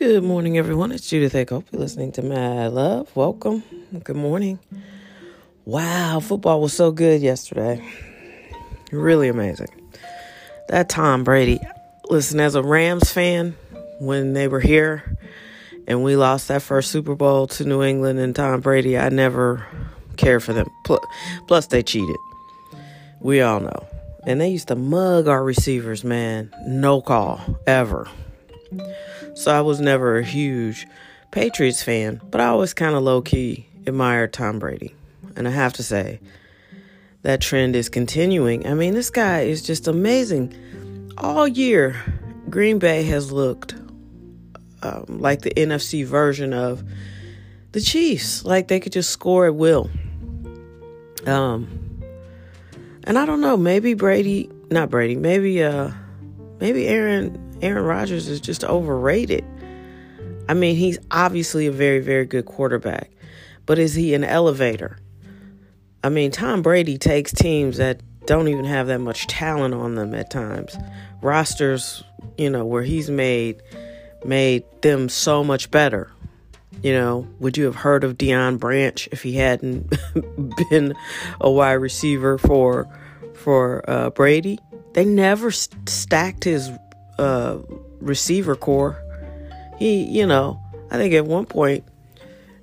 Good morning, everyone. It's Judith A. Cope. You're listening to My Love. Welcome. Good morning. Wow, football was so good yesterday. Really amazing. That Tom Brady. Listen, as a Rams fan, when they were here and we lost that first Super Bowl to New England and Tom Brady, I never cared for them. Plus, they cheated. We all know. And they used to mug our receivers, man. No call, ever. So I was never a huge Patriots fan, but I always kind of low-key admired Tom Brady. And I have to say, that trend is continuing. I mean, this guy is just amazing. All year, Green Bay has looked like the NFC version of the Chiefs. Like, they could just score at will. And I don't know, maybe maybe Aaron Rodgers is just overrated. I mean, he's obviously a very, very good quarterback, but is he an elevator? I mean, Tom Brady takes teams that don't even have that much talent on them at times. Rosters, where he's made them so much better. Would you have heard of Deion Branch if he hadn't been a wide receiver for Brady? They never stacked his receiver core. I think at one point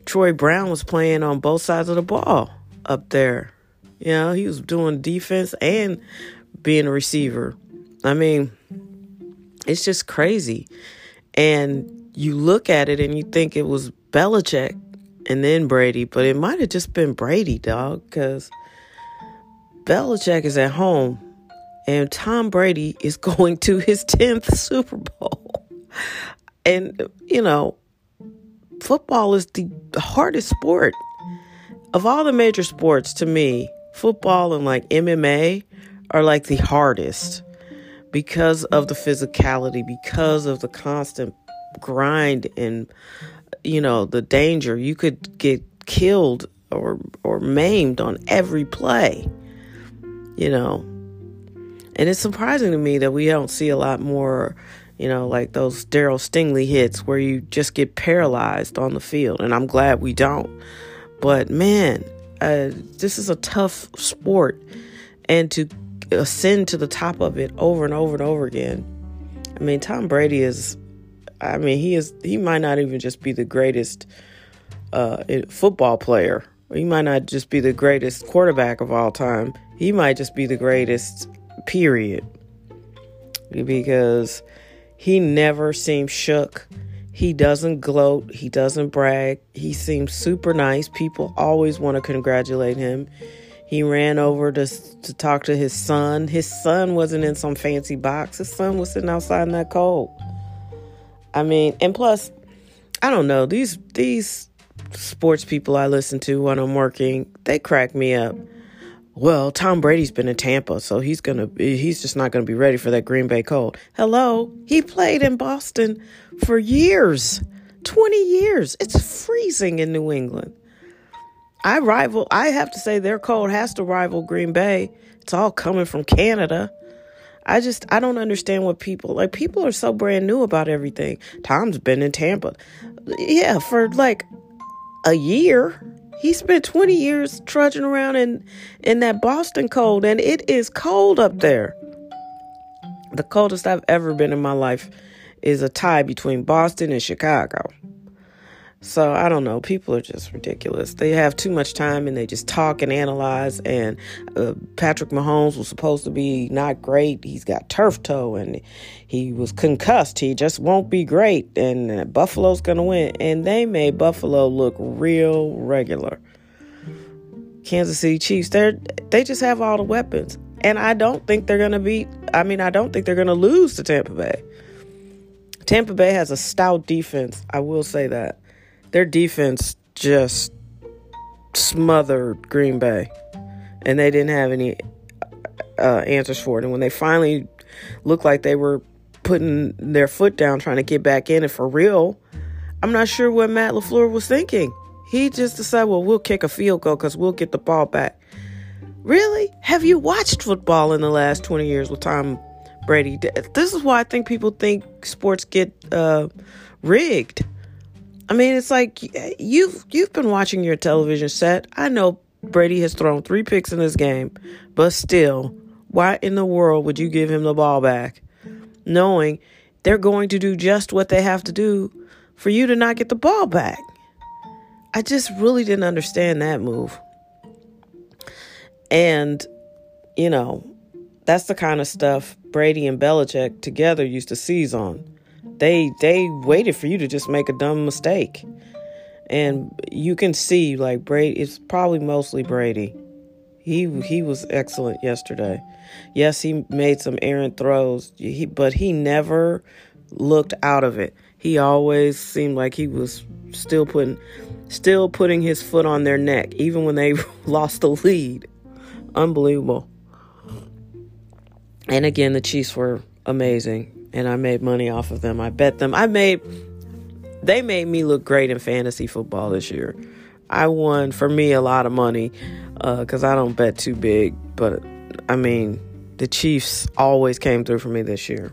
Troy Brown was playing on both sides of the ball up there. He was doing defense and being a receiver. I mean, it's just crazy. And you look at it and you think it was Belichick and then Brady, but it might have just been Brady, dog, because Belichick is at home. And Tom Brady is going to his 10th Super Bowl. And, football is the hardest sport. Of all the major sports, to me, football and MMA are the hardest because of the physicality, because of the constant grind and, the danger. You could get killed or maimed on every play, And it's surprising to me that we don't see a lot more, like those Darryl Stingley hits where you just get paralyzed on the field. And I'm glad we don't. But, man, this is a tough sport. And to ascend to the top of it over and over and over again. I mean, Tom Brady is, he might not even just be the greatest football player. He might not just be the greatest quarterback of all time. He might just be the greatest period, because he never seems shook. He doesn't gloat. He doesn't brag. He seems super nice. People always want to congratulate him. He ran over to talk to his son. His son wasn't in some fancy box. His son was sitting outside in that cold. I mean, and plus, I don't know, these sports people I listen to when I'm working, they crack me up. Well, Tom Brady's been in Tampa, so he's just not going to be ready for that Green Bay cold. Hello, he played in Boston for years, 20 years. It's freezing in New England. I have to say their cold has to rival Green Bay. It's all coming from Canada. I don't understand what people are so brand new about everything. Tom's been in Tampa. Yeah, for a year. He spent 20 years trudging around in that Boston cold, and it is cold up there. The coldest I've ever been in my life is a tie between Boston and Chicago. So I don't know. People are just ridiculous. They have too much time, and they just talk and analyze. And Patrick Mahomes was supposed to be not great. He's got turf toe, and he was concussed. He just won't be great, and Buffalo's going to win. And they made Buffalo look real regular. Kansas City Chiefs, they just have all the weapons. And I don't think they're going to I don't think they're going to lose to Tampa Bay. Tampa Bay has a stout defense. I will say that. Their defense just smothered Green Bay, and they didn't have any answers for it. And when they finally looked like they were putting their foot down, trying to get back in it for real, I'm not sure what Matt LaFleur was thinking. He just decided, well, we'll kick a field goal because we'll get the ball back. Really? Have you watched football in the last 20 years with Tom Brady? This is why I think people think sports get rigged. I mean, it's like you've been watching your television set. I know Brady has thrown 3 picks in this game, but still, why in the world would you give him the ball back, knowing they're going to do just what they have to do for you to not get the ball back? I just really didn't understand that move. And, you know, that's the kind of stuff Brady and Belichick together used to seize on. They waited for you to just make a dumb mistake. And you can see, like, Brady, it's probably mostly Brady. He was excellent yesterday. Yes, he made some errant throws, but he never looked out of it. He always seemed like he was still putting his foot on their neck, even when they lost the lead. Unbelievable. And again, the Chiefs were amazing, and I made money off of them. I bet them. They made me look great in fantasy football this year. I won, for me, a lot of money because I don't bet too big. But, I mean, the Chiefs always came through for me this year.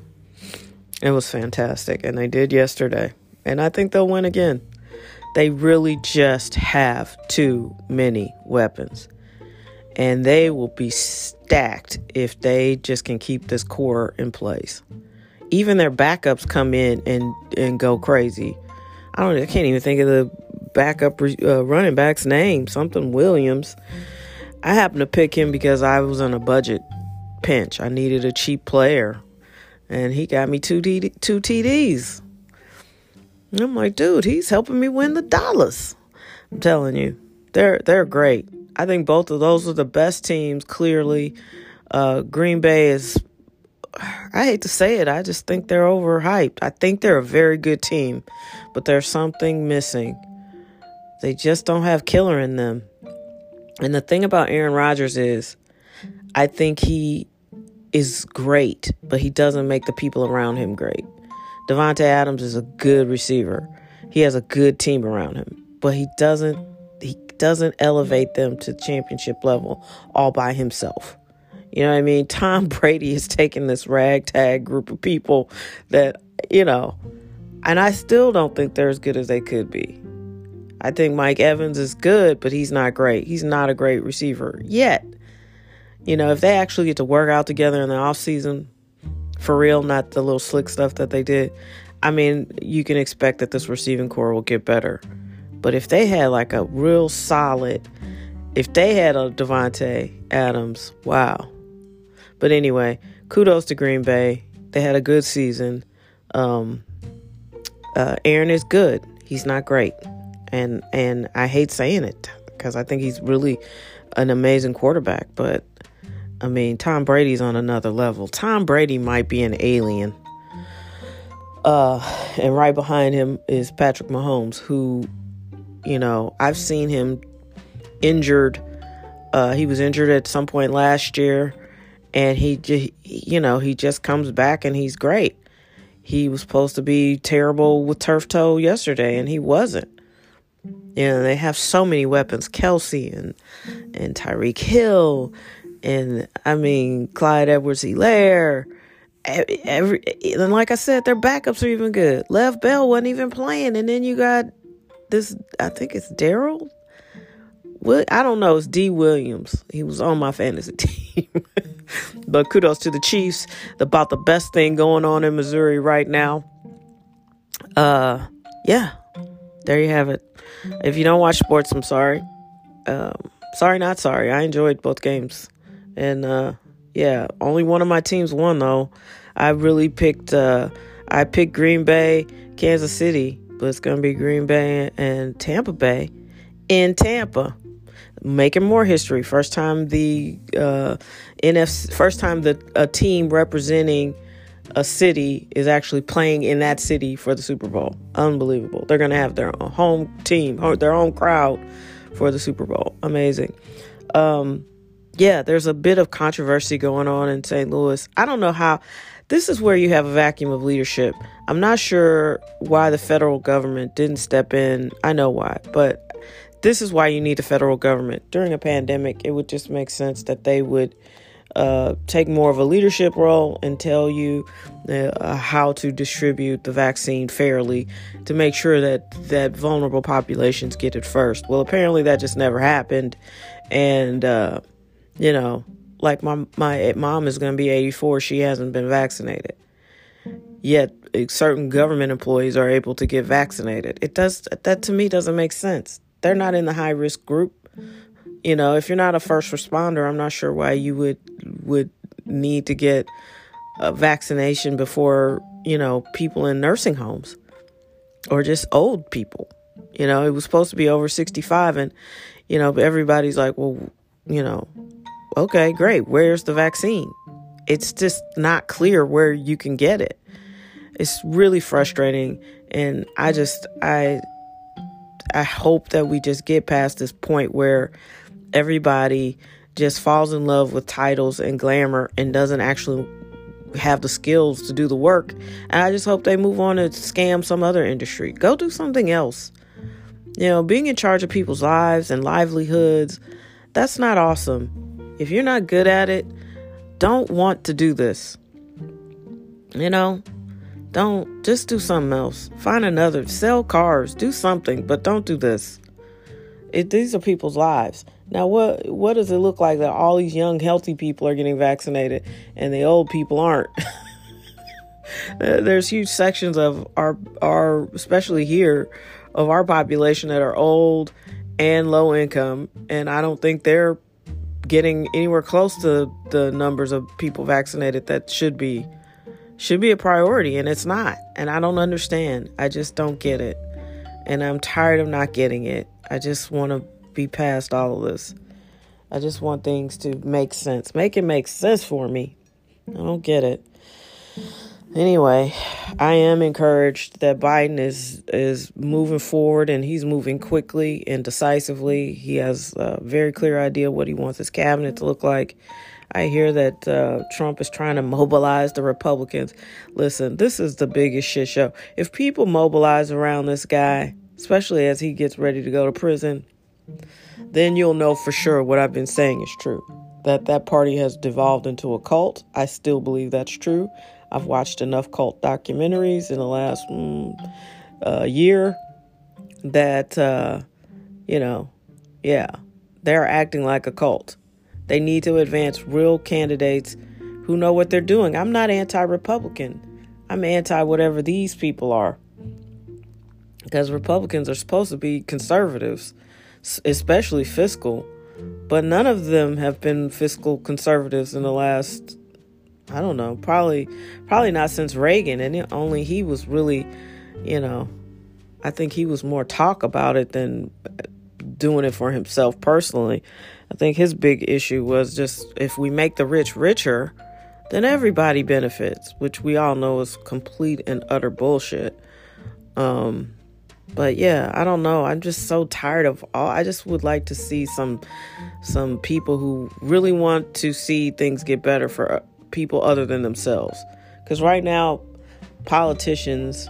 It was fantastic, and they did yesterday. And I think they'll win again. They really just have too many weapons. And they will be stacked if they just can keep this core in place. Even their backups come in and go crazy. I can't even think of the backup running back's name. Something Williams. I happened to pick him because I was in a budget pinch. I needed a cheap player. And he got me two TDs. And I'm like, dude, he's helping me win the dollars. I'm telling you, they're great. I think both of those are the best teams, clearly. Green Bay is, I hate to say it, I just think they're overhyped. I think they're a very good team, but there's something missing. They just don't have killer in them. And the thing about Aaron Rodgers is, I think he is great, but he doesn't make the people around him great. Devontae Adams is a good receiver. He has a good team around him, but he doesn't elevate them to championship level all by himself. You know what I mean? Tom Brady is taking this ragtag group of people that, you know, and I still don't think they're as good as they could be. I think Mike Evans is good, but he's not great. He's not a great receiver yet. You know, if they actually get to work out together in the offseason, for real, not the little slick stuff that they did, I mean, you can expect that this receiving core will get better. But if they had like a real solid, if they had a Devontae Adams, wow. But anyway, kudos to Green Bay. They had a good season. Aaron is good. He's not great. And I hate saying it because I think he's really an amazing quarterback. But, I mean, Tom Brady's on another level. Tom Brady might be an alien. And right behind him is Patrick Mahomes, who... You know, I've seen him injured. He was injured at some point last year, and he just comes back and he's great. He was supposed to be terrible with turf toe yesterday, and he wasn't. You know, they have so many weapons: Kelsey and Tyreek Hill, and I mean Clyde Edwards-Hilaire. And like I said, their backups are even good. Lev Bell wasn't even playing, and then you got. This, I think it's Darryl. Well, I don't know. It's D. Williams. He was on my fantasy team. But kudos to the Chiefs. About the best thing going on in Missouri right now. Yeah, there you have it. If you don't watch sports, I'm sorry. Sorry, not sorry. I enjoyed both games. And, yeah, only one of my teams won, though. I picked Green Bay, Kansas City. But it's going to be Green Bay and Tampa Bay in Tampa. Making more history. First time the NFC, first time that a team representing a city is actually playing in that city for the Super Bowl. Unbelievable. They're going to have their own home team, their own crowd for the Super Bowl. Amazing. Yeah, there's a bit of controversy going on in St. Louis. I don't know how. This is where you have a vacuum of leadership. I'm not sure why the federal government didn't step in. I know why, but this is why you need the federal government. During a pandemic, it would just make sense that they would take more of a leadership role and tell you how to distribute the vaccine fairly to make sure that vulnerable populations get it first. Well, apparently that just never happened. And, like my mom is going to be 84. She hasn't been vaccinated. Yet certain government employees are able to get vaccinated. That to me doesn't make sense. They're not in the high risk group. If you're not a first responder, I'm not sure why you would need to get a vaccination before, people in nursing homes or just old people. It was supposed to be over 65 and, everybody's like, well, okay, great. Where's the vaccine? It's just not clear where you can get it. It's really frustrating. And I hope that we just get past this point where everybody just falls in love with titles and glamour and doesn't actually have the skills to do the work. And I just hope they move on to scam some other industry. Go do something else. Being in charge of people's lives and livelihoods, that's not awesome. If you're not good at it, don't want to do this. Don't, just do something else. Find another, sell cars, do something, but don't do this. These are people's lives. Now, what does it look like that all these young, healthy people are getting vaccinated and the old people aren't? There's huge sections of our, especially here, of our population that are old and low income. And I don't think they're getting anywhere close to the numbers of people vaccinated that should be a priority, and it's not. And I don't understand. I just don't get it. And I'm tired of not getting it. I just want to be past all of this. I just want things to make sense. Make it make sense for me. I don't get it. Anyway, I am encouraged that Biden is moving forward, and he's moving quickly and decisively. He has a very clear idea what he wants his cabinet to look like. I hear that Trump is trying to mobilize the Republicans. Listen, this is the biggest shit show. If people mobilize around this guy, especially as he gets ready to go to prison, then you'll know for sure what I've been saying is true. That party has devolved into a cult. I still believe that's true. I've watched enough cult documentaries in the last year that, they're acting like a cult. They need to advance real candidates who know what they're doing. I'm not anti-Republican. I'm anti-whatever these people are. Because Republicans are supposed to be conservatives, especially fiscal. But none of them have been fiscal conservatives in the last, I don't know, probably not since Reagan. And only he was really, I think he was more talk about it than doing it for himself personally. I think his big issue was just if we make the rich richer, then everybody benefits, which we all know is complete and utter bullshit. But yeah, I don't know. I'm just so tired of all. I just would like to see some people who really want to see things get better for people other than themselves. Because right now, politicians,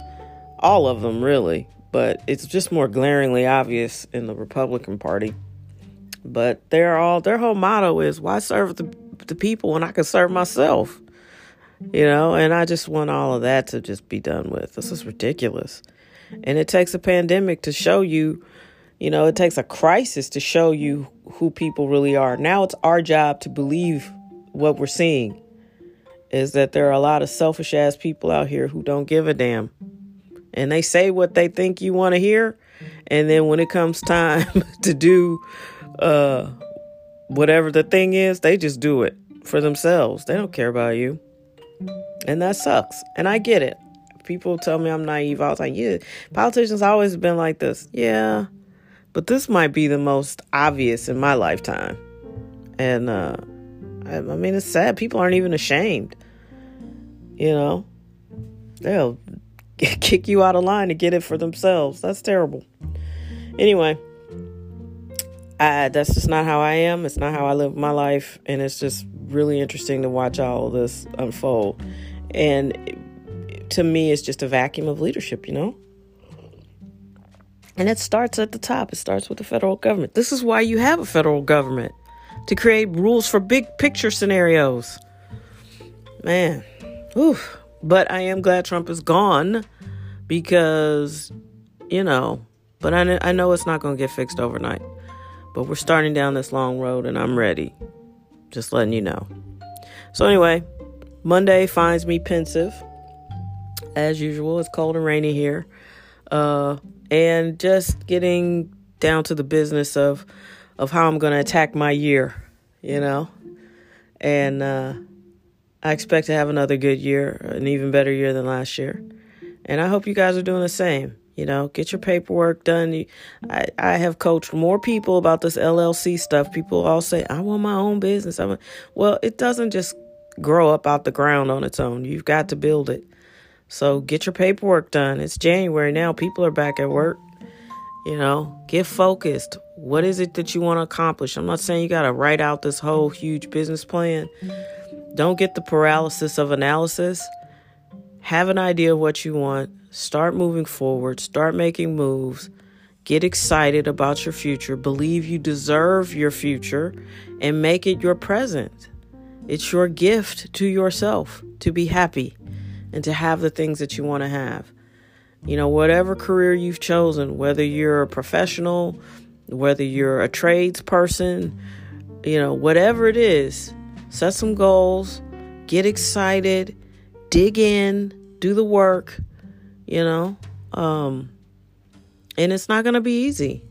all of them really, but it's just more glaringly obvious in the Republican Party. But their whole motto is, why serve the people when I can serve myself? And I just want all of that to just be done with. This is ridiculous. And it takes a pandemic to show you, it takes a crisis to show you who people really are. Now it's our job to believe what we're seeing is that there are a lot of selfish ass people out here who don't give a damn. And they say what they think you want to hear. And then when it comes time to do whatever the thing is, they just do it for themselves. They don't care about you. And that sucks. And I get it. People tell me I'm naive. I was like, yeah, politicians always been like this. Yeah. But this might be the most obvious in my lifetime. And, it's sad. People aren't even ashamed. They'll kick you out of line to get it for themselves. That's terrible. Anyway, that's just not how I am. It's not how I live my life. And it's just really interesting to watch all of this unfold. And to me, it's just a vacuum of leadership, And it starts at the top. It starts with the federal government. This is why you have a federal government. to create rules for big picture scenarios. Man, oof. But I am glad Trump is gone because, you know, but I know it's not going to get fixed overnight. But we're starting down this long road and I'm ready. Just letting you know. So anyway, Monday finds me pensive. As usual, it's cold and rainy here. And just getting down to the business of how I'm going to attack my year, you know. And I expect to have another good year, an even better year than last year. And I hope you guys are doing the same. You know, get your paperwork done. I have coached more people about this LLC stuff. People all say, I want my own business. Well, it doesn't just grow up out the ground on its own. You've got to build it. So get your paperwork done. It's January now. People are back at work. You know, get focused. What is it that you want to accomplish? I'm not saying you got to write out this whole huge business plan. Don't get the paralysis of analysis. Have an idea of what you want. Start moving forward. Start making moves. Get excited about your future. Believe you deserve your future and make it your present. It's your gift to yourself to be happy and to have the things that you want to have. You know, whatever career you've chosen, whether you're a professional, whether you're a trades person, you know, whatever it is, set some goals, get excited, dig in, do the work, you know, and it's not going to be easy.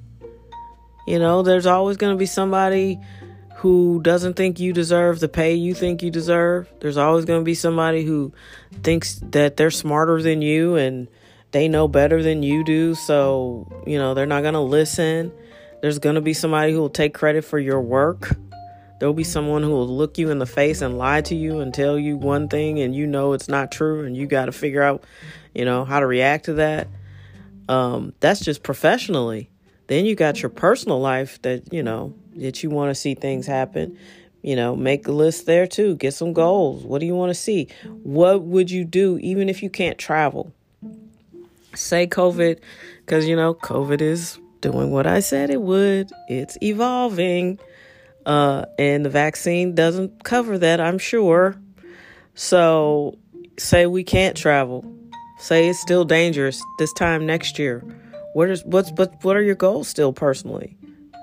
You know, there's always going to be somebody who doesn't think you deserve the pay you think you deserve. There's always going to be somebody who thinks that they're smarter than you and they know better than you do, so, you know, they're not going to listen. There's going to be somebody who will take credit for your work. There'll be someone who will look you in the face and lie to you and tell you one thing and you know it's not true and you got to figure out, you know, how to react to that. That's just professionally. Then you got your personal life that, you know, that you want to see things happen. You know, make a list there too. Get some goals. What do you want to see? What would you do even if you can't travel? Say COVID, because, you know, COVID is doing what I said it would. It's evolving. And the vaccine doesn't cover that, I'm sure. So say we can't travel. Say it's still dangerous this time next year. What are your goals still personally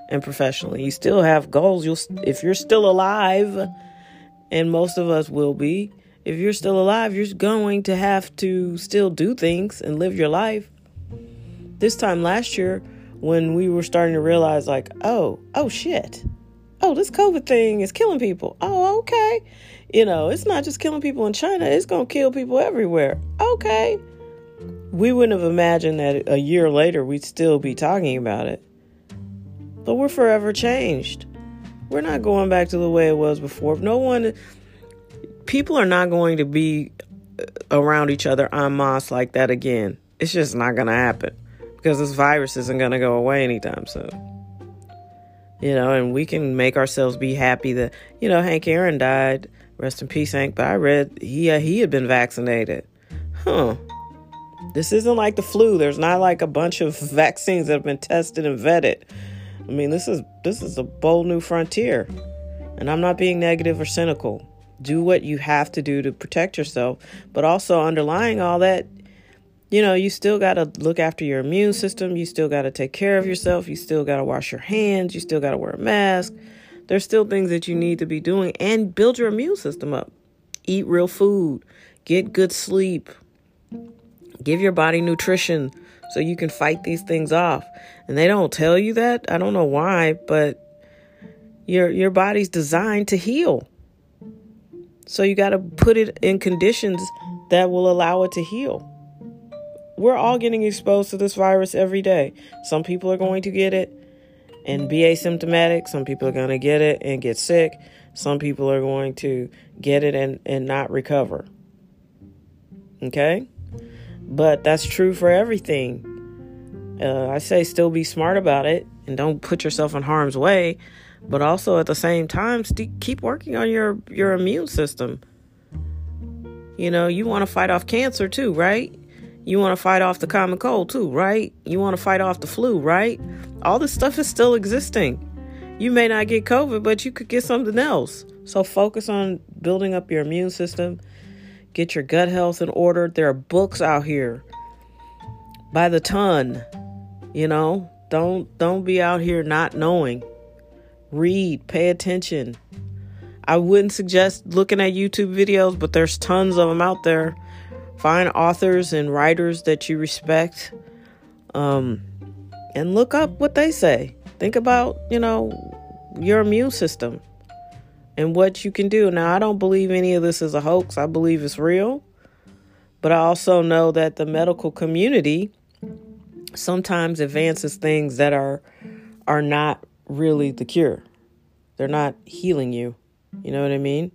and professionally? You still have goals. If you're still alive, and most of us will be, if you're still alive, you're going to have to still do things and live your life. This time last year, when we were starting to realize, like, oh, shit. Oh, this COVID thing is killing people. Oh, okay. You know, it's not just killing people in China. It's going to kill people everywhere. Okay. We wouldn't have imagined that a year later we'd still be talking about it. But we're forever changed. We're not going back to the way it was before. People are not going to be around each other en masse like that again. It's just not going to happen because this virus isn't going to go away anytime soon. You know, and we can make ourselves be happy that, you know, Hank Aaron died. Rest in peace, Hank. But I read he had been vaccinated. Huh. This isn't like the flu. There's not like a bunch of vaccines that have been tested and vetted. I mean, this is a bold new frontier. And I'm not being negative or cynical. Do what you have to do to protect yourself. But also underlying all that, you know, you still got to look after your immune system. You still got to take care of yourself. You still got to wash your hands. You still got to wear a mask. There's still things that you need to be doing and build your immune system up. Eat real food. Get good sleep. Give your body nutrition so you can fight these things off. And they don't tell you that. I don't know why, but your body's designed to heal. So you got to put it in conditions that will allow it to heal. We're all getting exposed to this virus every day. Some people are going to get it and be asymptomatic. Some people are going to get it and get sick. Some people are going to get it and not recover. Okay? But that's true for everything. I say still be smart about it and don't put yourself in harm's way. But also at the same time, keep working on your immune system. You know, you want to fight off cancer too, right? You want to fight off the common cold too, right? You want to fight off the flu, right? All this stuff is still existing. you may not get COVID, but you could get something else. So focus on building up your immune system. Get your gut health in order. There are books out here by the ton, you know. Don't be out here not knowing. Read, pay attention. I wouldn't suggest looking at YouTube videos, but there's tons of them out there. Find authors and writers that you respect, and look up what they say. Think about, you know, your immune system and what you can do. Now, I don't believe any of this is a hoax. I believe it's real. But I also know that the medical community sometimes advances things that are not really the cure. They're not healing you. You know what I mean?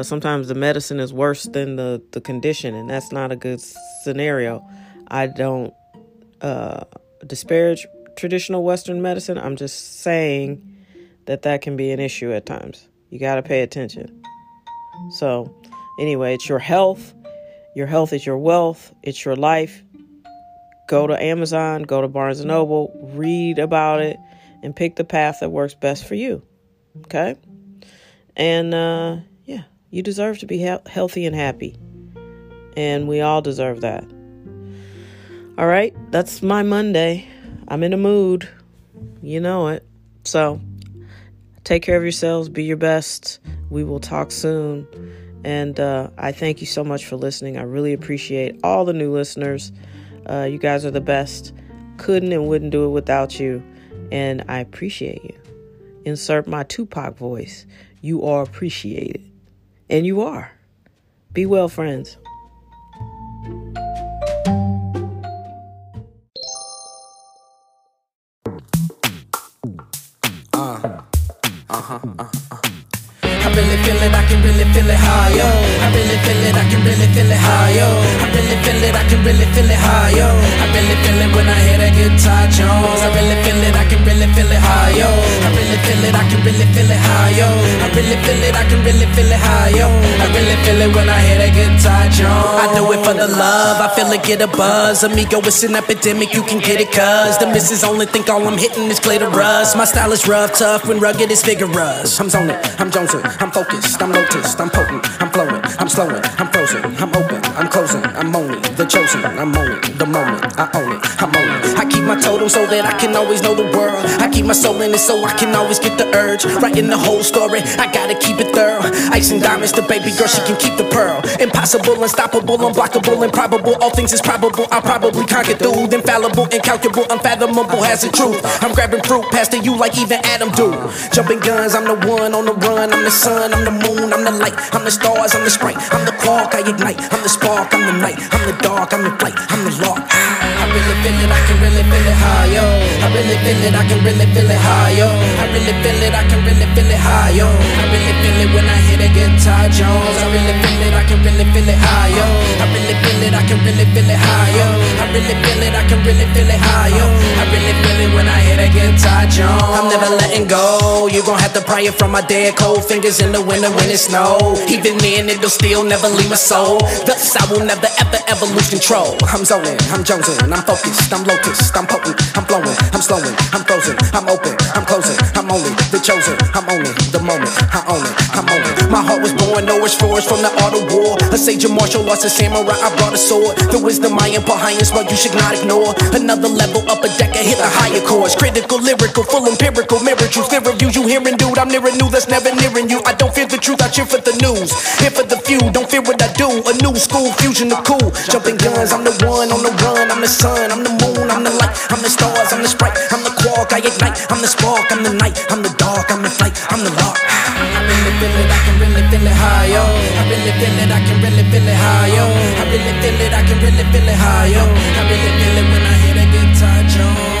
Sometimes the medicine is worse than the condition, and that's not a good scenario. I don't disparage traditional Western medicine. I'm just saying that can be an issue at times. You got to pay attention. So anyway, it's your health. Your health is your wealth. It's your life. Go to Amazon, go to Barnes & Noble, read about it, and pick the path that works best for you. Okay? And, yeah, you deserve to be healthy and happy. And we all deserve that. All right? That's my Monday. I'm in a mood. You know it. So take care of yourselves. Be your best. We will talk soon. And I thank you so much for listening. I really appreciate all the new listeners. You guys are the best. Couldn't and wouldn't do it without you. And I appreciate you. Insert my Tupac voice. You are appreciated. And you are. Be well, friends. I really feel it, I can really feel it high, yo. I really feel it, I can really feel it high, yo. I really feel it, I can really feel it high, yo. I really feel it when I hear that guitar Jones. I really feel it, I can really feel it high, yo. I really feel it, I can really feel it high, yo. I really feel it, I can really feel it high, yo. I really feel it when I hear that guitar Jones. I do it for the love, I feel it get a buzz. Amigo, it's an epidemic, you can get it cuz the missus only think all I'm hitting is clitoris. My style is rough, tough, when rugged is vigorous. I'm zoning, I'm jonesing, I'm focused, I'm lotus, I'm potent, I'm flowing, I'm slowing, I'm frozen, I'm open, I'm closing, I'm only the chosen, I'm owning the moment, I own it, I'm on it. I keep my totem so that I can always know the world. I keep my soul in it so I can always get the urge. Writing the whole story, I gotta keep it thorough. Ice and diamonds, the baby girl, she can keep the pearl. Impossible, unstoppable, unblockable, improbable. All things is probable, I probably conquered dude. Infallible, incalculable, unfathomable, has the truth. I'm grabbing fruit, passing you like even Adam do. Jumping guns, I'm the one on the run, I'm the sun, I'm the moon, I'm the light, I'm the stars, I'm the sprite, I'm the clock, I ignite, I'm the spark, I'm the night, I'm the dark, I'm the light, I'm the lark. I really feel it, I can really feel it high, yo. I really feel it, I can really feel it high, yo. I really feel it, I can really feel it high, yo. I really feel it when I hear that guitar Jones. I really feel it, I can really feel it high, yo. I really feel it, I can really feel it high, yo. I really feel it, I can really feel it high, yo. I really feel it when I hear that guitar Jones. I'm never letting go. You gon' have to pry it from my dead cold fingers in the winter when it snow. Even then it'll still never leave my soul. Thus I will never ever ever lose control. I'm zoning, I'm jonesing, I'm focused, I'm lotus, I'm potent, I'm flowing, I'm slowing, I'm frozen, I'm open, I'm closing, I'm only the chosen, I'm owning the moment, I own it, I'm on it. My heart was born, no forged from the art of war. A sage of martial arts, a samurai, I brought a sword. The wisdom I am behind is what you should not ignore. Another level up a deck, I hit a higher chords. Critical, lyrical, full empirical, mirror truth, clear reviews, you hearing dude, I'm nearing new, that's never nearing you. I don't fear the truth, I cheer for the news. Here for the few, don't fear what I do. A new school, fusion of cool. Jumping guns, I'm the one on the run. I'm the sun, I'm the moon, I'm the light. I'm the stars, I'm the sprite, I'm the quark, I ignite. I'm the spark, I'm the night, I'm the dark, I'm the flight, I'm the lark. I really feel it, I can really feel it high, yo. I really feel it, I can really feel it high, yo. I really feel it, I can really feel it high, yo. I really feel it when I hear that guitar, yo.